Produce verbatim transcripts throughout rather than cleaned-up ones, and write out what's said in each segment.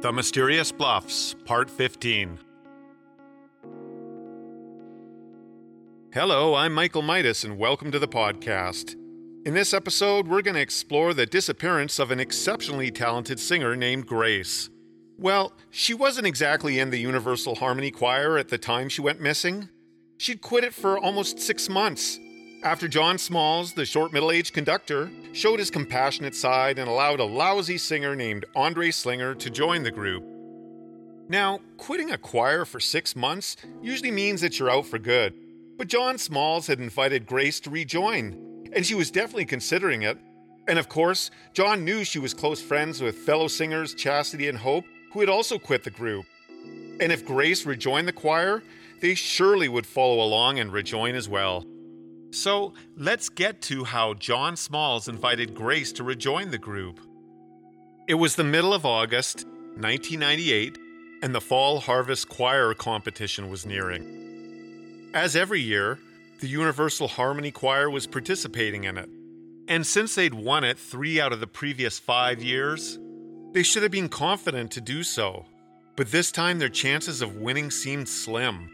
The Mysterious Bluffs, Part fifteen. Hello, I'm Michael Midas, and welcome to the podcast. In this episode, we're going to explore the disappearance of an exceptionally talented singer named Grace. Well, she wasn't exactly in the Universal Harmony Choir at the time she went missing. She'd quit it for almost six months, after John Smalls, the short middle-aged conductor, showed his compassionate side and allowed a lousy singer named Andre Slinger to join the group. Now, quitting a choir for six months usually means that you're out for good, but John Smalls had invited Grace to rejoin, and she was definitely considering it. And of course, John knew she was close friends with fellow singers Chastity and Hope, who had also quit the group. And if Grace rejoined the choir, they surely would follow along and rejoin as well. So, let's get to how John Smalls invited Grace to rejoin the group. It was the middle of August, nineteen ninety-eight, and the Fall Harvest Choir competition was nearing. As every year, the Universal Harmony Choir was participating in it. And since they'd won it three out of the previous five years, they should have been confident to do so. But this time, their chances of winning seemed slim.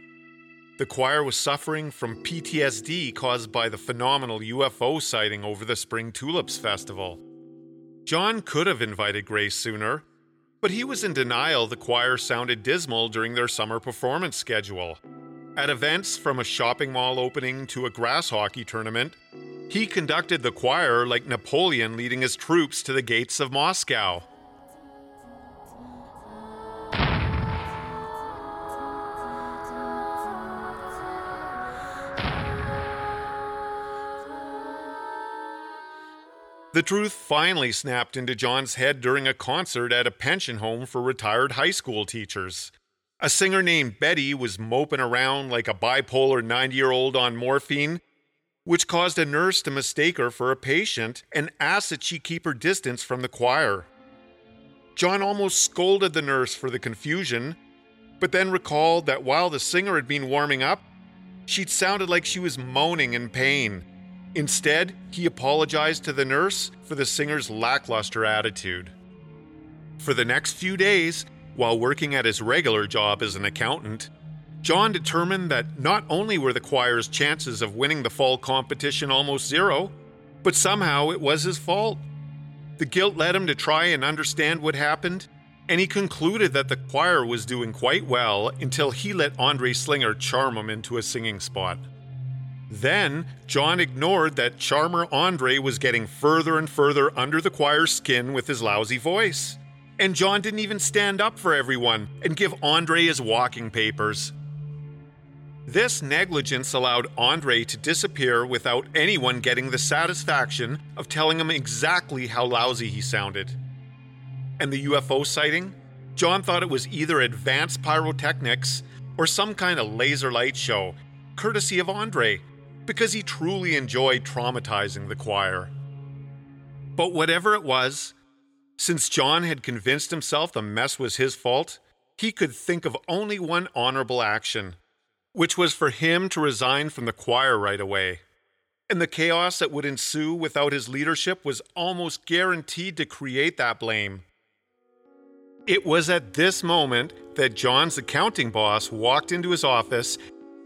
The choir was suffering from P T S D caused by the phenomenal U F O sighting over the Spring Tulips Festival. John could have invited Grace sooner, but he was in denial the choir sounded dismal during their summer performance schedule. At events from a shopping mall opening to a grass hockey tournament, he conducted the choir like Napoleon leading his troops to the gates of Moscow. The truth finally snapped into John's head during a concert at a pension home for retired high school teachers. A singer named Betty was moping around like a bipolar ninety-year-old on morphine, which caused a nurse to mistake her for a patient and asked that she keep her distance from the choir. John almost scolded the nurse for the confusion, but then recalled that while the singer had been warming up, she'd sounded like she was moaning in pain. Instead, he apologized to the nurse for the singer's lackluster attitude. For the next few days, while working at his regular job as an accountant, John determined that not only were the choir's chances of winning the fall competition almost zero, but somehow it was his fault. The guilt led him to try and understand what happened, and he concluded that the choir was doing quite well until he let Andre Slinger charm him into a singing spot. Then, John ignored that charmer Andre was getting further and further under the choir's skin with his lousy voice. And John didn't even stand up for everyone and give Andre his walking papers. This negligence allowed Andre to disappear without anyone getting the satisfaction of telling him exactly how lousy he sounded. And the U F O sighting? John thought it was either advanced pyrotechnics or some kind of laser light show, courtesy of Andre, because he truly enjoyed traumatizing the choir. But whatever it was, since John had convinced himself the mess was his fault, he could think of only one honorable action, which was for him to resign from the choir right away. And the chaos that would ensue without his leadership was almost guaranteed to create that blame. It was at this moment that John's accounting boss walked into his office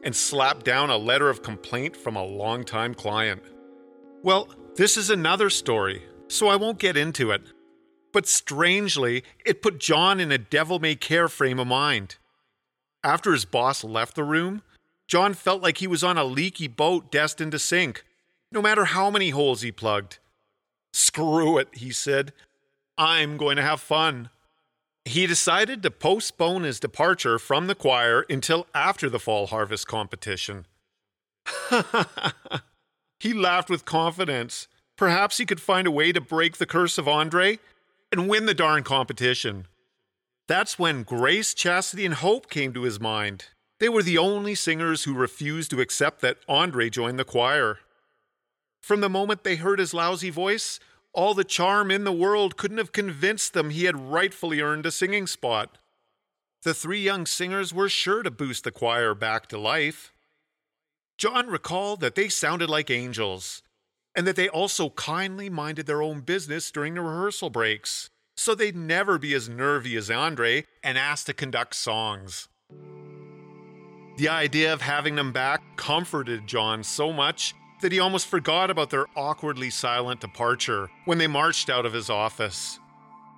and slapped down a letter of complaint from a longtime client. Well, this is another story, so I won't get into it. But strangely, it put John in a devil-may-care frame of mind. After his boss left the room, John felt like he was on a leaky boat destined to sink, no matter how many holes he plugged. Screw it, he said. I'm going to have fun. He decided to postpone his departure from the choir until after the Fall Harvest competition. He laughed with confidence. Perhaps he could find a way to break the curse of Andre and win the darn competition. That's when Grace, Chastity, and Hope came to his mind. They were the only singers who refused to accept that Andre joined the choir. From the moment they heard his lousy voice, all the charm in the world couldn't have convinced them he had rightfully earned a singing spot. The three young singers were sure to boost the choir back to life. John recalled that they sounded like angels, and that they also kindly minded their own business during the rehearsal breaks, so they'd never be as nervy as Andre and asked to conduct songs. The idea of having them back comforted John so much that he almost forgot about their awkwardly silent departure when they marched out of his office.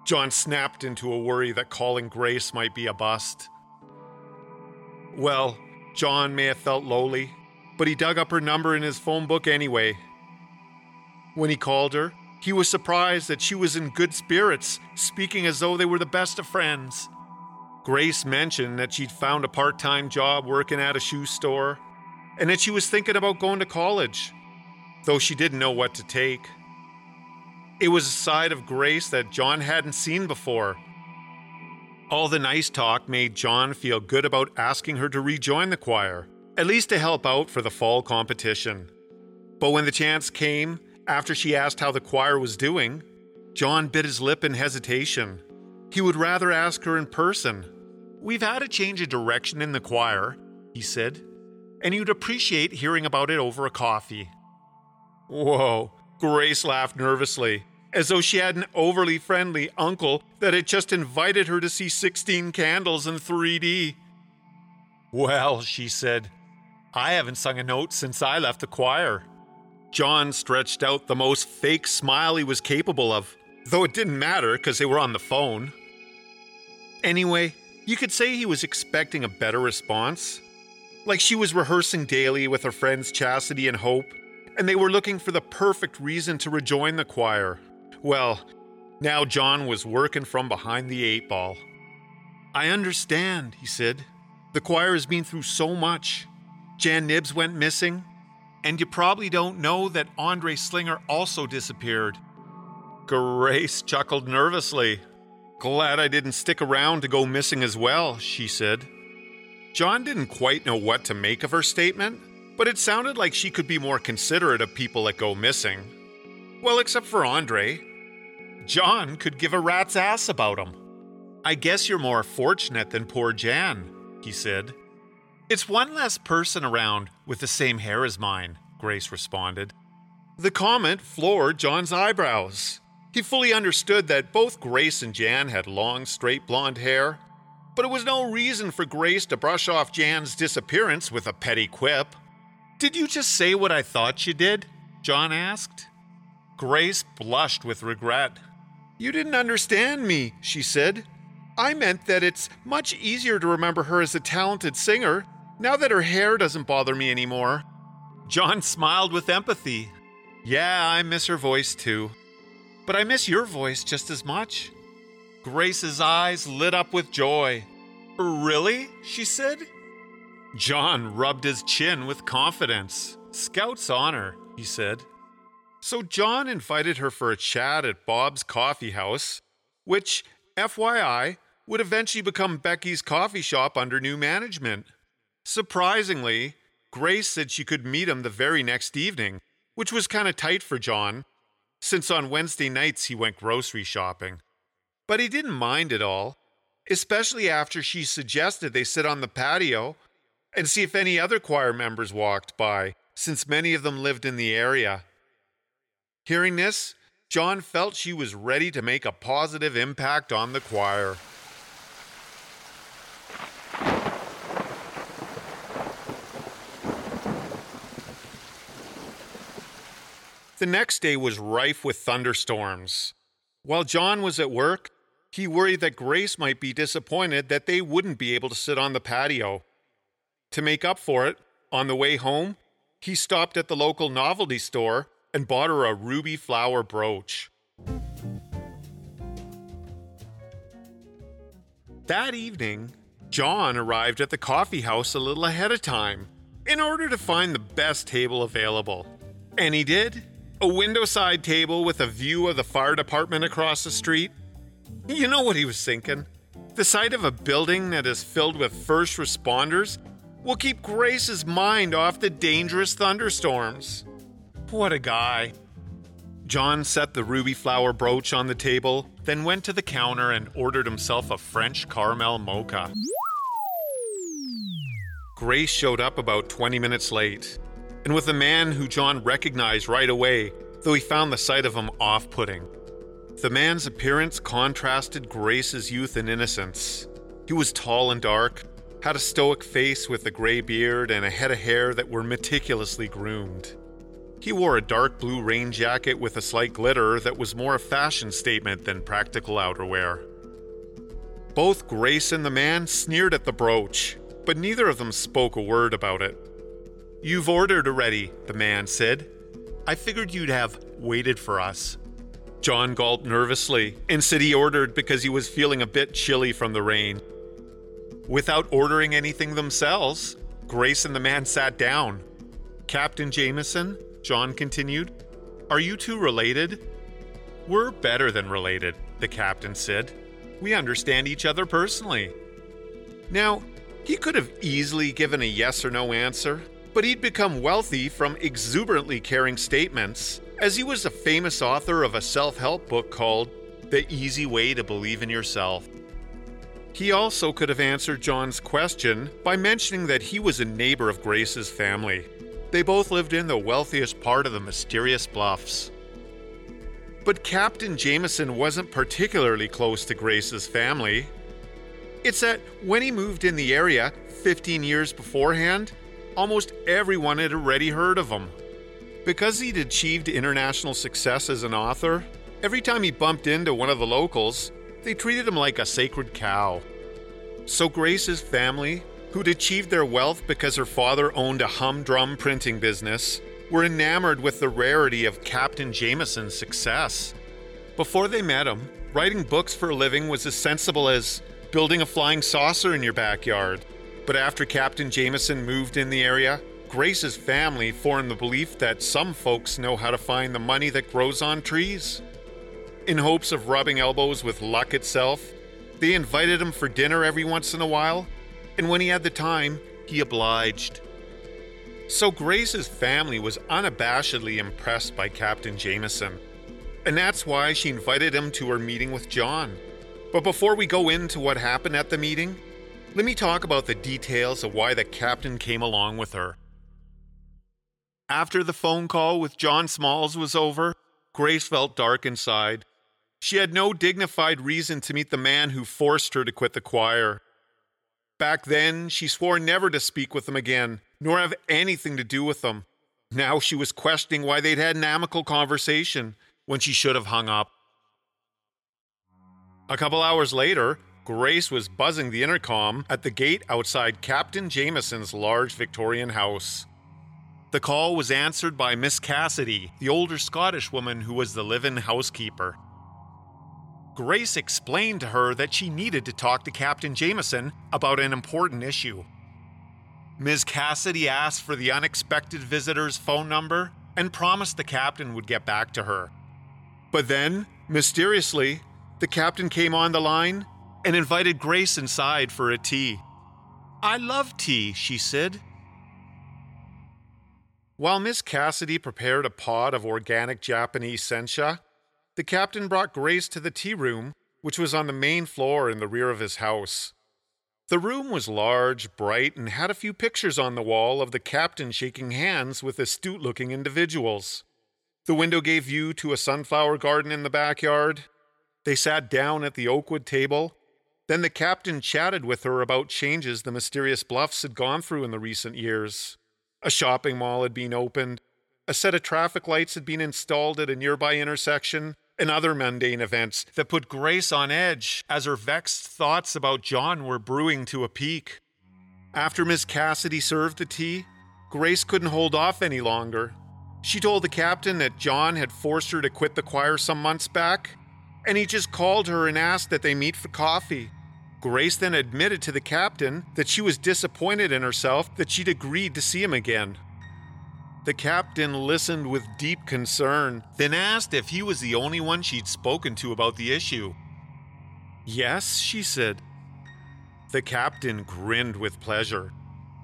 John snapped into a worry that calling Grace might be a bust. Well, John may have felt lowly, but he dug up her number in his phone book anyway. When he called her, he was surprised that she was in good spirits, speaking as though they were the best of friends. Grace mentioned that she'd found a part-time job working at a shoe store, and that she was thinking about going to college, though she didn't know what to take. It was a side of Grace that John hadn't seen before. All the nice talk made John feel good about asking her to rejoin the choir, at least to help out for the fall competition. But when the chance came, after she asked how the choir was doing, John bit his lip in hesitation. He would rather ask her in person. "We've had a change of direction in the choir," he said, "and you'd appreciate hearing about it over a coffee." Whoa, Grace laughed nervously, as though she had an overly friendly uncle that had just invited her to see sixteen candles in three D. "Well," she said, "I haven't sung a note since I left the choir." John stretched out the most fake smile he was capable of, though it didn't matter because they were on the phone. Anyway, you could say he was expecting a better response. Like she was rehearsing daily with her friends Chastity and Hope, and they were looking for the perfect reason to rejoin the choir. Well, now John was working from behind the eight ball. "I understand," he said. "The choir has been through so much. Jan Nibbs went missing, and you probably don't know that Andre Slinger also disappeared." Grace chuckled nervously. "Glad I didn't stick around to go missing as well," she said. John didn't quite know what to make of her statement, but it sounded like she could be more considerate of people that go missing. Well, except for Andre. John could give a rat's ass about him. "I guess you're more fortunate than poor Jan," he said. "It's one less person around with the same hair as mine," Grace responded. The comment floored John's eyebrows. He fully understood that both Grace and Jan had long, straight blonde hair, but it was no reason for Grace to brush off Jan's disappearance with a petty quip. "Did you just say what I thought you did?" John asked. Grace blushed with regret. "You didn't understand me," she said. "I meant that it's much easier to remember her as a talented singer, now that her hair doesn't bother me anymore." John smiled with empathy. "Yeah, I miss her voice too. But I miss your voice just as much." Grace's eyes lit up with joy. "Really?" she said. John rubbed his chin with confidence. "Scout's honor," he said. So John invited her for a chat at Bob's Coffee House, which, F Y I, would eventually become Becky's coffee shop under new management. Surprisingly, Grace said she could meet him the very next evening, which was kind of tight for John, since on Wednesday nights he went grocery shopping. But he didn't mind at all, especially after she suggested they sit on the patio and see if any other choir members walked by, since many of them lived in the area. Hearing this, John felt she was ready to make a positive impact on the choir. The next day was rife with thunderstorms. While John was at work, he worried that Grace might be disappointed that they wouldn't be able to sit on the patio. To make up for it, on the way home, he stopped at the local novelty store and bought her a ruby flower brooch. That evening, John arrived at the coffee house a little ahead of time in order to find the best table available. And he did. A window-side table with a view of the fire department across the street. You know what he was thinking. The sight of a building that is filled with first responders will keep Grace's mind off the dangerous thunderstorms. What a guy. John set the ruby flower brooch on the table, then went to the counter and ordered himself a French caramel mocha. Grace showed up about twenty minutes late, and with a man who John recognized right away, though he found the sight of him off-putting. The man's appearance contrasted Grace's youth and innocence. He was tall and dark, had a stoic face with a gray beard and a head of hair that were meticulously groomed. He wore a dark blue rain jacket with a slight glitter that was more a fashion statement than practical outerwear. Both Grace and the man sneered at the brooch, but neither of them spoke a word about it. "You've ordered already," the man said. "I figured you'd have waited for us." John gulped nervously and said he ordered because he was feeling a bit chilly from the rain. Without ordering anything themselves, Grace and the man sat down. "Captain Jameson," John continued, "are you two related?" "We're better than related," the captain said. "We understand each other personally." Now, he could have easily given a yes or no answer, but he'd become wealthy from exuberantly caring statements, as he was a famous author of a self-help book called The Easy Way to Believe in Yourself. He also could have answered John's question by mentioning that he was a neighbor of Grace's family. They both lived in the wealthiest part of the Mysterious Bluffs. But Captain Jameson wasn't particularly close to Grace's family. It's that when he moved in the area fifteen years beforehand, almost everyone had already heard of him. Because he'd achieved international success as an author, every time he bumped into one of the locals, they treated him like a sacred cow. So Grace's family, who'd achieved their wealth because her father owned a humdrum printing business, were enamored with the rarity of Captain Jameson's success. Before they met him, writing books for a living was as sensible as building a flying saucer in your backyard. But after Captain Jameson moved in the area, Grace's family formed the belief that some folks know how to find the money that grows on trees. In hopes of rubbing elbows with luck itself, they invited him for dinner every once in a while, and when he had the time, he obliged. So Grace's family was unabashedly impressed by Captain Jameson, and that's why she invited him to her meeting with John. But before we go into what happened at the meeting, let me talk about the details of why the captain came along with her. After the phone call with John Smalls was over, Grace felt dark inside. She had no dignified reason to meet the man who forced her to quit the choir. Back then, she swore never to speak with him again, nor have anything to do with him. Now she was questioning why they'd had an amicable conversation when she should have hung up. A couple hours later, Grace was buzzing the intercom at the gate outside Captain Jameson's large Victorian house. The call was answered by Miss Cassidy, the older Scottish woman who was the live-in housekeeper. Grace explained to her that she needed to talk to Captain Jameson about an important issue. Miss Cassidy asked for the unexpected visitor's phone number and promised the captain would get back to her. But then, mysteriously, the captain came on the line and invited Grace inside for a tea. "I love tea," she said. While Miss Cassidy prepared a pot of organic Japanese sencha, the captain brought Grace to the tea room, which was on the main floor in the rear of his house. The room was large, bright, and had a few pictures on the wall of the captain shaking hands with astute-looking individuals. The window gave view to a sunflower garden in the backyard. They sat down at the oakwood table. Then the captain chatted with her about changes the Mysterious Bluffs had gone through in the recent years. A shopping mall had been opened, a set of traffic lights had been installed at a nearby intersection, and other mundane events that put Grace on edge as her vexed thoughts about John were brewing to a peak. After Miss Cassidy served the tea, Grace couldn't hold off any longer. She told the captain that John had forced her to quit the choir some months back, and he just called her and asked that they meet for coffee. Grace then admitted to the captain that she was disappointed in herself that she'd agreed to see him again. The captain listened with deep concern, then asked if he was the only one she'd spoken to about the issue. "Yes," she said. The captain grinned with pleasure.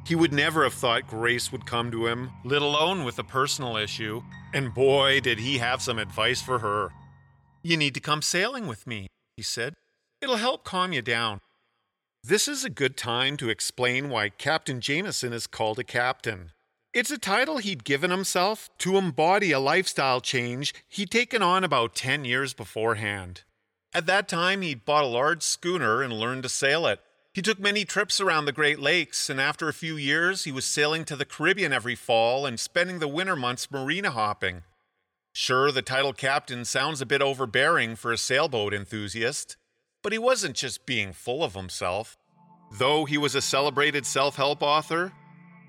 He would never have thought Grace would come to him, let alone with a personal issue, and boy, did he have some advice for her. "You need to come sailing with me," he said. "It'll help calm you down." This is a good time to explain why Captain Jameson is called a captain. It's a title he'd given himself to embody a lifestyle change he'd taken on about ten years beforehand. At that time, he'd bought a large schooner and learned to sail it. He took many trips around the Great Lakes, and after a few years, he was sailing to the Caribbean every fall and spending the winter months marina hopping. Sure, the title captain sounds a bit overbearing for a sailboat enthusiast, but he wasn't just being full of himself. Though he was a celebrated self-help author,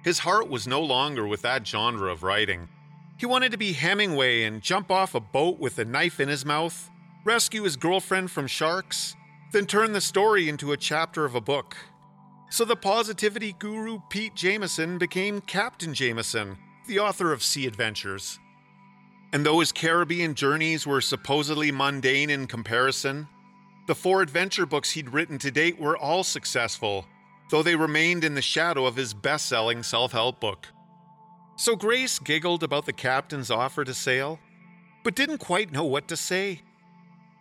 his heart was no longer with that genre of writing. He wanted to be Hemingway and jump off a boat with a knife in his mouth, rescue his girlfriend from sharks, then turn the story into a chapter of a book. So the positivity guru Pete Jameson became Captain Jameson, the author of Sea Adventures. And though his Caribbean journeys were supposedly mundane in comparison, the four adventure books he'd written to date were all successful, though they remained in the shadow of his best-selling self-help book. So Grace giggled about the captain's offer to sail, but didn't quite know what to say.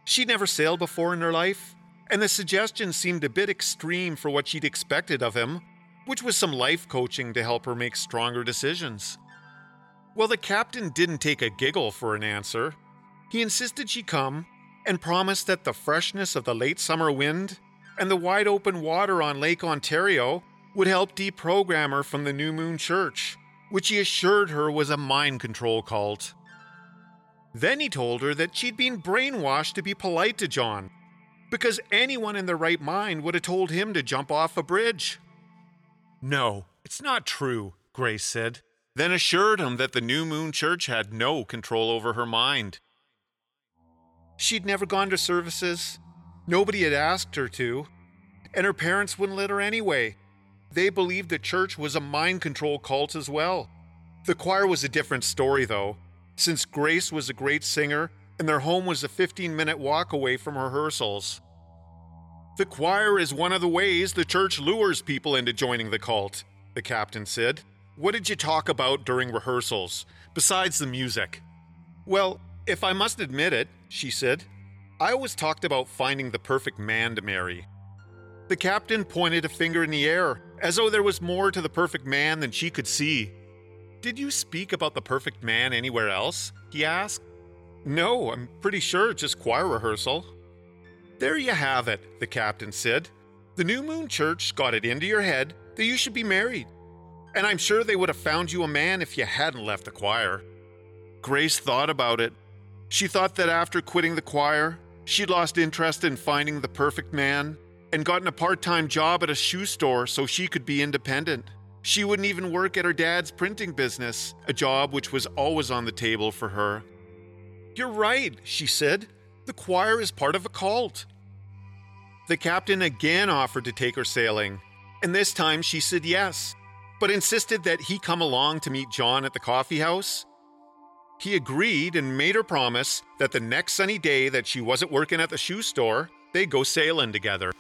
She'd never sailed before in her life, and the suggestion seemed a bit extreme for what she'd expected of him, which was some life coaching to help her make stronger decisions. Well, the captain didn't take a giggle for an answer. He insisted she come and promised that the freshness of the late summer wind and the wide open water on Lake Ontario would help deprogram her from the New Moon Church, which he assured her was a mind control cult. Then he told her that she'd been brainwashed to be polite to John, because anyone in their right mind would have told him to jump off a bridge. No, it's not true, Grace said, then assured him that the New Moon Church had no control over her mind. She'd never gone to services, nobody had asked her to, and her parents wouldn't let her anyway. They believed the church was a mind control cult as well. The choir was a different story, though, since Grace was a great singer and their home was a fifteen-minute walk away from rehearsals. The choir is one of the ways the church lures people into joining the cult, the captain said. What did you talk about during rehearsals, besides the music? Well, if I must admit it, she said, I always talked about finding the perfect man to marry. The captain pointed a finger in the air, as though there was more to the perfect man than she could see. Did you speak about the perfect man anywhere else? He asked. No, I'm pretty sure it's just choir rehearsal. There you have it, the captain said. The New Moon Church got it into your head that you should be married. And I'm sure they would have found you a man if you hadn't left the choir. Grace thought about it. She thought that after quitting the choir, she'd lost interest in finding the perfect man and gotten a part-time job at a shoe store so she could be independent. She wouldn't even work at her dad's printing business, a job which was always on the table for her. You're right, she said. The choir is part of a cult. The captain again offered to take her sailing, and this time she said yes, but insisted that he come along to meet John at the coffee house. He agreed and made her promise that the next sunny day that she wasn't working at the shoe store, they'd go sailing together.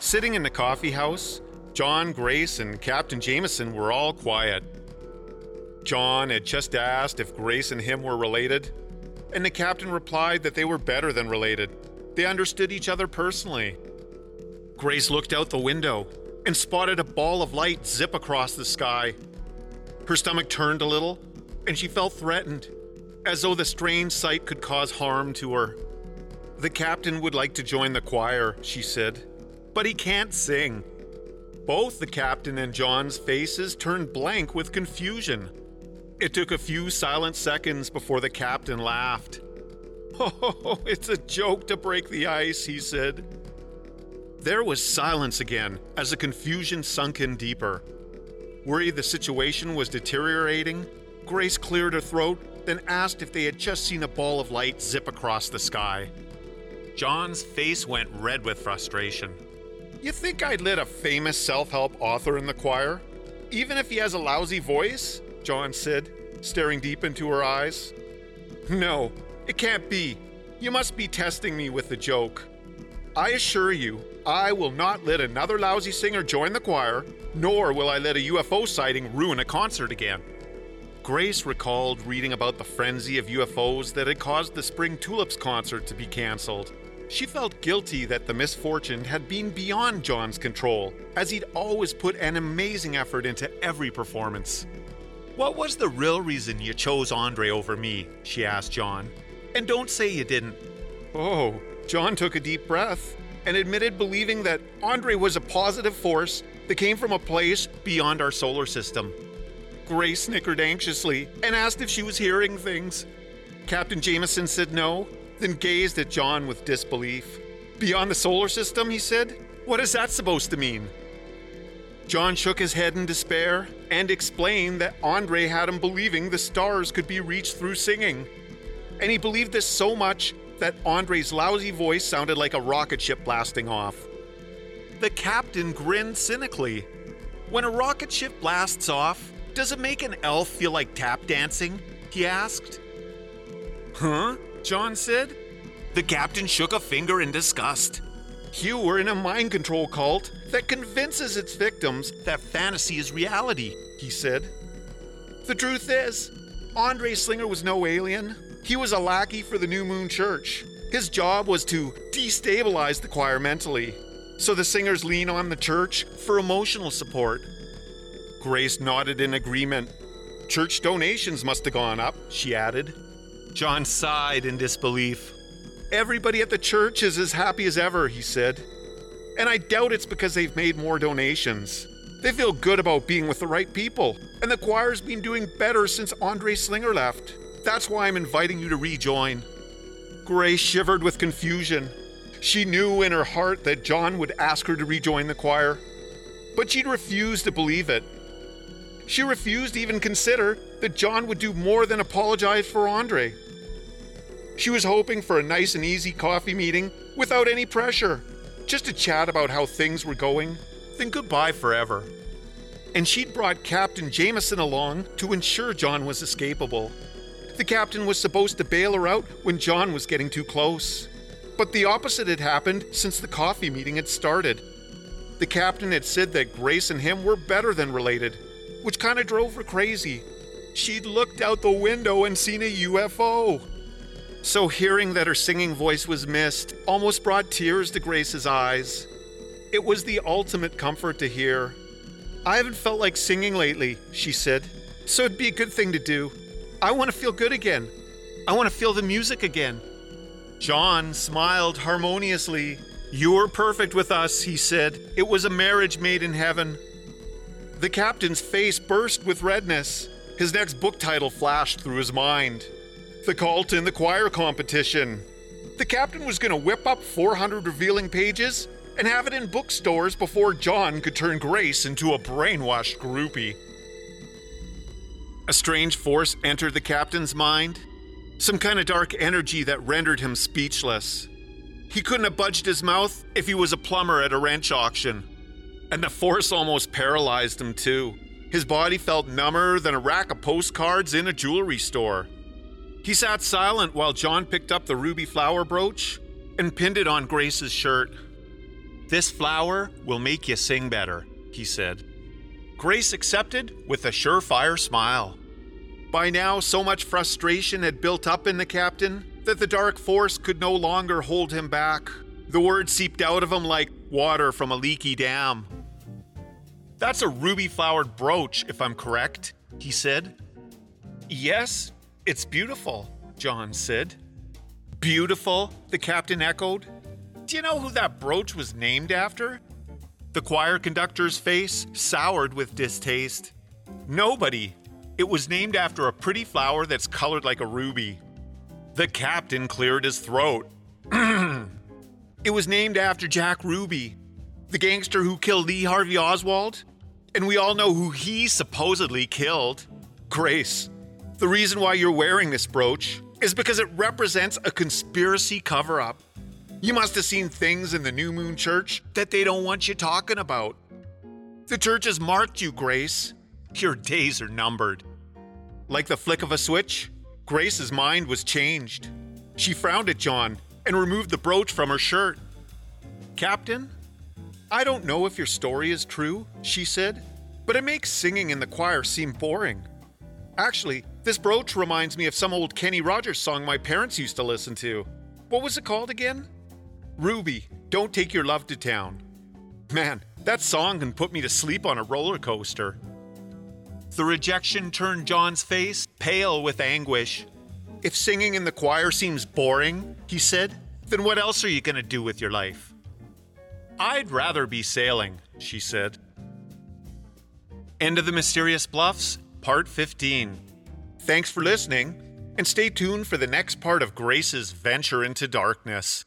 Sitting in the coffee house, John, Grace, and Captain Jameson were all quiet. John had just asked if Grace and him were related, and the captain replied that they were better than related. They understood each other personally. Grace looked out the window and spotted a ball of light zip across the sky. Her stomach turned a little, and she felt threatened, as though the strange sight could cause harm to her. The captain would like to join the choir, she said, but he can't sing. Both the captain and John's faces turned blank with confusion. It took a few silent seconds before the captain laughed. Oh, it's a joke to break the ice, he said. There was silence again as the confusion sunk in deeper. Worried the situation was deteriorating, Grace cleared her throat, then asked if they had just seen a ball of light zip across the sky. John's face went red with frustration. You think I'd let a famous self-help author in the choir? Even if he has a lousy voice? John said, staring deep into her eyes. No, it can't be. You must be testing me with the joke. I assure you, I will not let another lousy singer join the choir, nor will I let a U F O sighting ruin a concert again. Grace recalled reading about the frenzy of U F Os that had caused the Spring Tulips concert to be canceled. She felt guilty that the misfortune had been beyond John's control, as he'd always put an amazing effort into every performance. "What was the real reason you chose Andre over me?" she asked John. "And don't say you didn't." Oh, John took a deep breath and admitted believing that Andre was a positive force that came from a place beyond our solar system. Grace snickered anxiously and asked if she was hearing things. Captain Jameson said no, then gazed at John with disbelief. "Beyond the solar system," he said? "What is that supposed to mean?" John shook his head in despair and explained that Andre had him believing the stars could be reached through singing. And he believed this so much that Andre's lousy voice sounded like a rocket ship blasting off. The captain grinned cynically. "When a rocket ship blasts off, does it make an elf feel like tap dancing?" he asked. "Huh?" John said. The captain shook a finger in disgust. "You were in a mind control cult that convinces its victims that fantasy is reality," he said. "The truth is, Andre Slinger was no alien. He was a lackey for the New Moon Church. His job was to destabilize the choir mentally, so the singers lean on the church for emotional support." Grace nodded in agreement. "Church donations must have gone up," she added. John sighed in disbelief. "Everybody at the church is as happy as ever," he said. "And I doubt it's because they've made more donations. They feel good about being with the right people, and the choir's been doing better since Andre Slinger left. That's why I'm inviting you to rejoin." Grace shivered with confusion. She knew in her heart that John would ask her to rejoin the choir, but she'd refused to believe it. She refused to even consider that John would do more than apologize for Andre. She was hoping for a nice and easy coffee meeting without any pressure, just to chat about how things were going, then goodbye forever. And she'd brought Captain Jameson along to ensure John was escapable. The captain was supposed to bail her out when John was getting too close, but the opposite had happened since the coffee meeting had started. The captain had said that Grace and him were better than related, which kind of drove her crazy. She'd looked out the window and seen a U F O. So hearing that her singing voice was missed almost brought tears to Grace's eyes. It was the ultimate comfort to hear. "I haven't felt like singing lately," she said, "so it'd be a good thing to do. I want to feel good again. I want to feel the music again." John smiled harmoniously. "You were perfect with us," he said. "It was a marriage made in heaven." The captain's face burst with redness. His next book title flashed through his mind. The Cult in the Choir competition. The captain was going to whip up four hundred revealing pages and have it in bookstores before John could turn Grace into a brainwashed groupie. A strange force entered the captain's mind, some kind of dark energy that rendered him speechless. He couldn't have budged his mouth if he was a plumber at a ranch auction. And the force almost paralyzed him too. His body felt number than a rack of postcards in a jewelry store. He sat silent while John picked up the ruby flower brooch and pinned it on Grace's shirt. "This flower will make you sing better," he said. Grace accepted with a surefire smile. By now, so much frustration had built up in the captain that the dark force could no longer hold him back. The words seeped out of him like water from a leaky dam. "That's a ruby-flowered brooch, if I'm correct," he said. "Yes, it's beautiful," John said. "Beautiful?" the captain echoed. "Do you know who that brooch was named after?" The choir conductor's face soured with distaste. "Nobody. It was named after a pretty flower that's colored like a ruby." The captain cleared his throat. "It was named after Jack Ruby, the gangster who killed Lee Harvey Oswald, and we all know who he supposedly killed. Grace, the reason why you're wearing this brooch is because it represents a conspiracy cover-up. You must have seen things in the New Moon Church that they don't want you talking about. The church has marked you, Grace. Your days are numbered." Like the flick of a switch, Grace's mind was changed. She frowned at John and removed the brooch from her shirt. "Captain, I don't know if your story is true," she said, "but it makes singing in the choir seem boring. Actually, this brooch reminds me of some old Kenny Rogers song my parents used to listen to. What was it called again? Ruby, Don't Take Your Love to Town. Man, that song can put me to sleep on a roller coaster. The rejection turned John's face pale with anguish. If singing in the choir seems boring, he said, then what else are you going to do with your life? I'd rather be sailing, she said. End of the Mysterious Bluffs, Part fifteen. Thanks for listening, and stay tuned for the next part of Grace's venture into darkness.